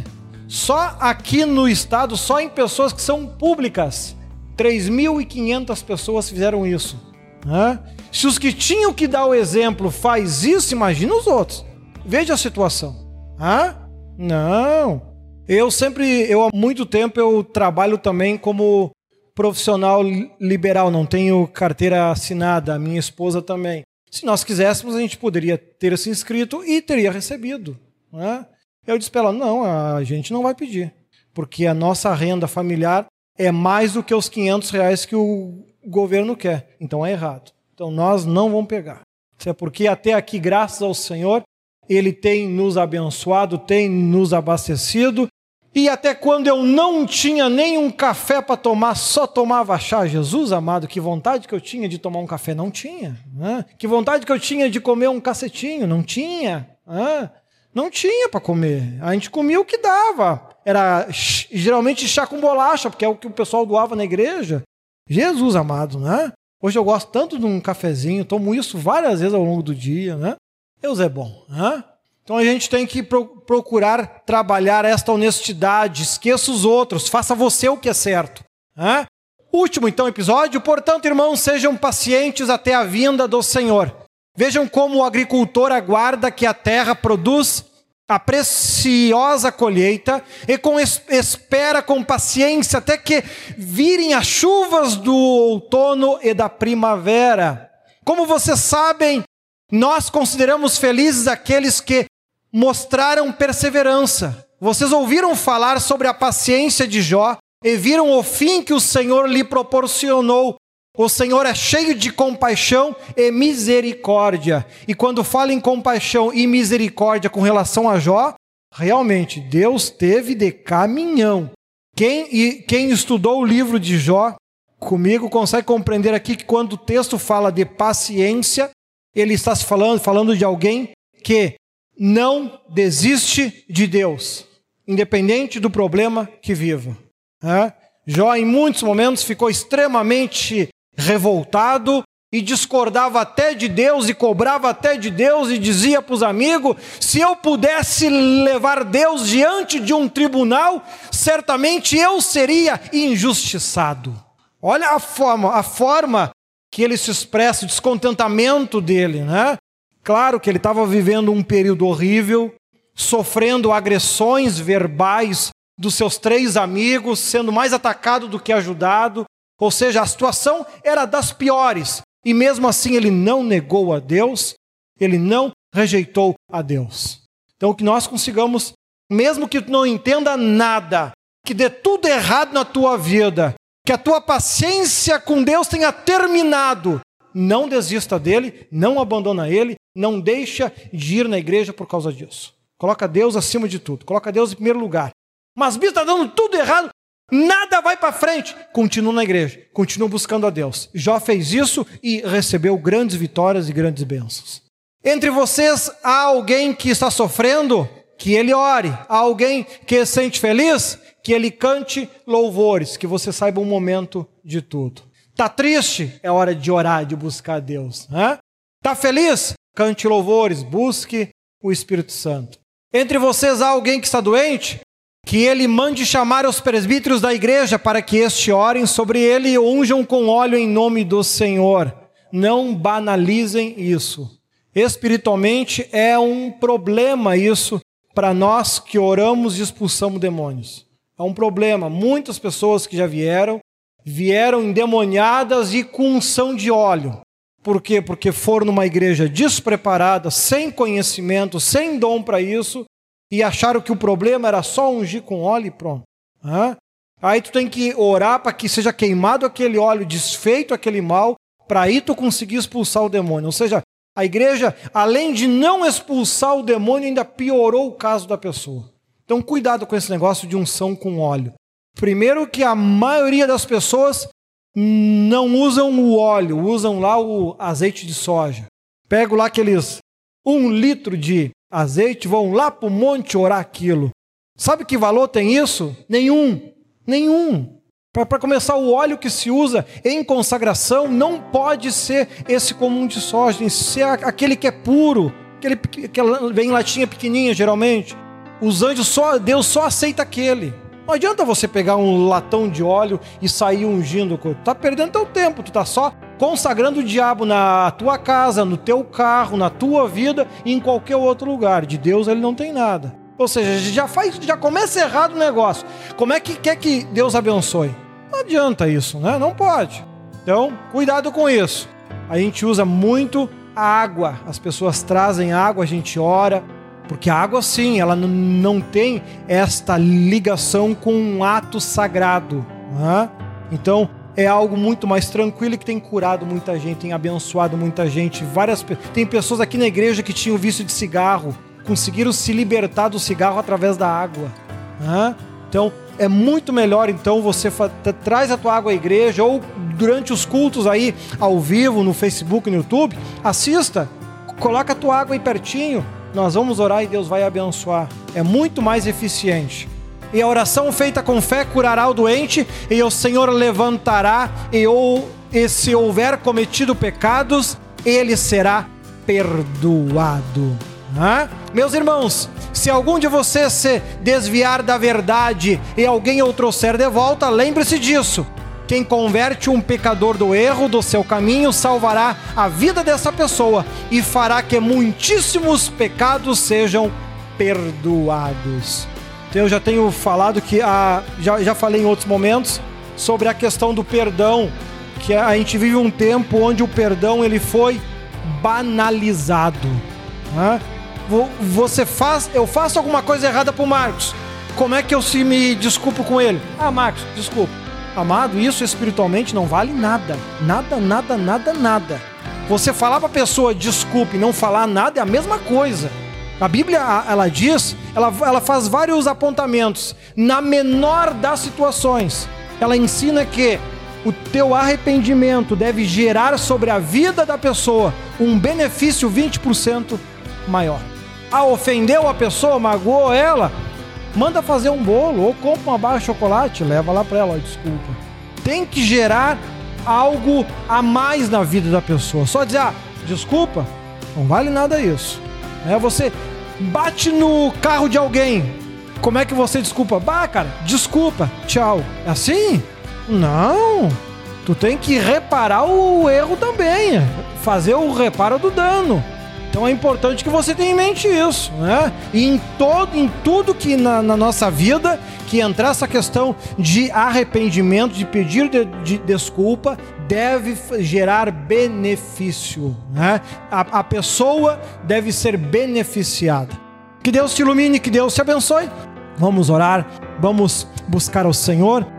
Só aqui no estado, só em pessoas que são públicas, três mil e quinhentas pessoas fizeram isso. Né? Se os que tinham que dar o exemplo faz isso, imagina os outros. Veja a situação. Hã? Não. Eu sempre, eu há muito tempo, eu trabalho também como profissional liberal. Não tenho carteira assinada, a minha esposa também. Se nós quiséssemos, a gente poderia ter se inscrito e teria recebido. Né? Eu disse para ela, não, a gente não vai pedir. Porque a nossa renda familiar é mais do que os quinhentos reais que o governo quer. Então é errado. Então nós não vamos pegar. Isso é porque até aqui, graças ao Senhor, Ele tem nos abençoado, tem nos abastecido. E até quando eu não tinha nem um café para tomar, só tomava chá. Jesus amado, que vontade que eu tinha de tomar um café. Não tinha. Né? Que vontade que eu tinha de comer um cacetinho. Não tinha. Né? Não tinha para comer. A gente comia o que dava. Era geralmente chá com bolacha, porque é o que o pessoal doava na igreja. Jesus amado, né? Hoje eu gosto tanto de um cafezinho, tomo isso várias vezes ao longo do dia, né? Deus é bom, né? Então a gente tem que procurar trabalhar esta honestidade, esqueça os outros, faça você o que é certo. Né? Último, então, episódio. Portanto, irmãos, sejam pacientes até a vinda do Senhor. Vejam como o agricultor aguarda que a terra produz a preciosa colheita e com es- espera com paciência até que virem as chuvas do outono e da primavera. Como vocês sabem, nós consideramos felizes aqueles que mostraram perseverança. Vocês ouviram falar sobre a paciência de Jó e viram o fim que o Senhor lhe proporcionou. O Senhor é cheio de compaixão e misericórdia. E quando fala em compaixão e misericórdia com relação a Jó, realmente Deus teve de caminhão. Quem, e, quem estudou o livro de Jó comigo consegue compreender aqui que quando o texto fala de paciência, ele está se falando, falando de alguém que não desiste de Deus, independente do problema que viva. É? Jó, em muitos momentos, ficou extremamente revoltado e discordava até de Deus e cobrava até de Deus e dizia para os amigos, se eu pudesse levar Deus diante de um tribunal, certamente eu seria injustiçado. Olha a forma, a forma que ele se expressa, o descontentamento dele, né? Claro que ele estava vivendo um período horrível, sofrendo agressões verbais dos seus três amigos, sendo mais atacado do que ajudado. Ou seja, a situação era das piores. E mesmo assim ele não negou a Deus, ele não rejeitou a Deus. Então que nós consigamos, mesmo que tu não entenda nada, que dê tudo errado na tua vida, que a tua paciência com Deus tenha terminado, não desista dele, não abandona ele, não deixa de ir na igreja por causa disso. Coloca Deus acima de tudo. Coloca Deus em primeiro lugar. Mas bicho, está dando tudo errado. Nada vai para frente. Continua na igreja. Continua buscando a Deus. Jó fez isso e recebeu grandes vitórias e grandes bênçãos. Entre vocês, há alguém que está sofrendo? Que ele ore. Há alguém que se sente feliz? Que ele cante louvores. Que você saiba um momento de tudo. Está triste? É hora de orar, de buscar a Deus. Está feliz? Cante louvores, busque o Espírito Santo. Entre vocês há alguém que está doente? Que ele mande chamar os presbíteros da igreja para que este orem sobre ele e unjam com óleo em nome do Senhor. Não banalizem isso. Espiritualmente é um problema isso para nós que oramos e expulsamos demônios. É um problema. Muitas pessoas que já vieram, vieram endemoniadas e com unção de óleo. Por quê? Porque foram numa igreja despreparada, sem conhecimento, sem dom para isso, e acharam que o problema era só ungir com óleo e pronto. Hã? Aí tu tem que orar para que seja queimado aquele óleo, desfeito aquele mal, para aí tu conseguir expulsar o demônio. Ou seja, A igreja, além de não expulsar o demônio, ainda piorou o caso da pessoa. Então, cuidado com esse negócio de unção com óleo. Primeiro que a maioria das pessoas não usam o óleo, usam lá o azeite de soja. Pego lá aqueles um litro de azeite, vão lá para o monte orar aquilo. Sabe que valor tem isso? Nenhum, nenhum. Para começar, o óleo que se usa em consagração não pode ser esse comum de soja, tem que ser aquele que é puro, aquele que vem em latinha pequenininha geralmente. Os anjos, só Deus só aceita aquele. Não adianta você pegar um latão de óleo e sair ungindo o corpo. Tá perdendo teu tempo, tu tá só consagrando o diabo na tua casa, no teu carro, na tua vida e em qualquer outro lugar. De Deus ele não tem nada. Ou seja, já, faz, já começa errado o negócio. Como é que quer que Deus abençoe? Não adianta isso, né? Não pode. Então, cuidado com isso. A gente usa muito a água. As pessoas trazem água, a gente ora. Porque a água, sim, ela não tem esta ligação com um ato sagrado. Né? Então, é algo muito mais tranquilo e que tem curado muita gente, tem abençoado muita gente. Várias, tem pessoas aqui na igreja que tinham vício de cigarro, conseguiram se libertar do cigarro através da água. Né? Então, é muito melhor, então, você traz a tua água à igreja ou durante os cultos aí, ao vivo, no Facebook, no YouTube, assista, coloca a tua água aí pertinho. Nós vamos orar e Deus vai abençoar. É muito mais eficiente. E a oração feita com fé curará o doente, e o Senhor levantará, e, ou, e se houver cometido pecados, ele será perdoado. Hã? Meus irmãos, se algum de vocês se desviar da verdade e alguém o trouxer de volta, lembre-se disso. Quem converte um pecador do erro do seu caminho salvará a vida dessa pessoa e fará que muitíssimos pecados sejam perdoados. Então, eu já tenho falado que a, já, já falei em outros momentos sobre a questão do perdão, que a gente vive um tempo onde o perdão ele foi banalizado. Né? Você faz, eu faço alguma coisa errada para o Marcos. Como é que eu se me desculpo com ele? Ah, Marcos, desculpa. Amado, isso espiritualmente não vale nada. Nada, nada, nada, nada. Você falar para a pessoa, desculpe, não falar nada é a mesma coisa. A Bíblia, ela diz, ela, ela faz vários apontamentos. Na menor das situações, ela ensina que o teu arrependimento deve gerar sobre a vida da pessoa um benefício vinte por cento maior. Ah, ofendeu a pessoa, magoou ela? Manda fazer um bolo ou compra uma barra de chocolate, leva lá para ela, desculpa. Tem que gerar algo a mais na vida da pessoa. Só dizer, ah, desculpa, não vale nada isso. É, você bate no carro de alguém, como é que você desculpa? Bah, cara, desculpa, tchau. É assim? Não, tu tem que reparar o erro também, fazer o reparo do dano. Então é importante que você tenha em mente isso, né? E em, todo, em tudo que na, na nossa vida, que entrar essa questão de arrependimento, de pedir de, de desculpa, deve gerar benefício, né? A, a pessoa deve ser beneficiada. Que Deus te ilumine, que Deus te abençoe. Vamos orar, vamos buscar ao Senhor.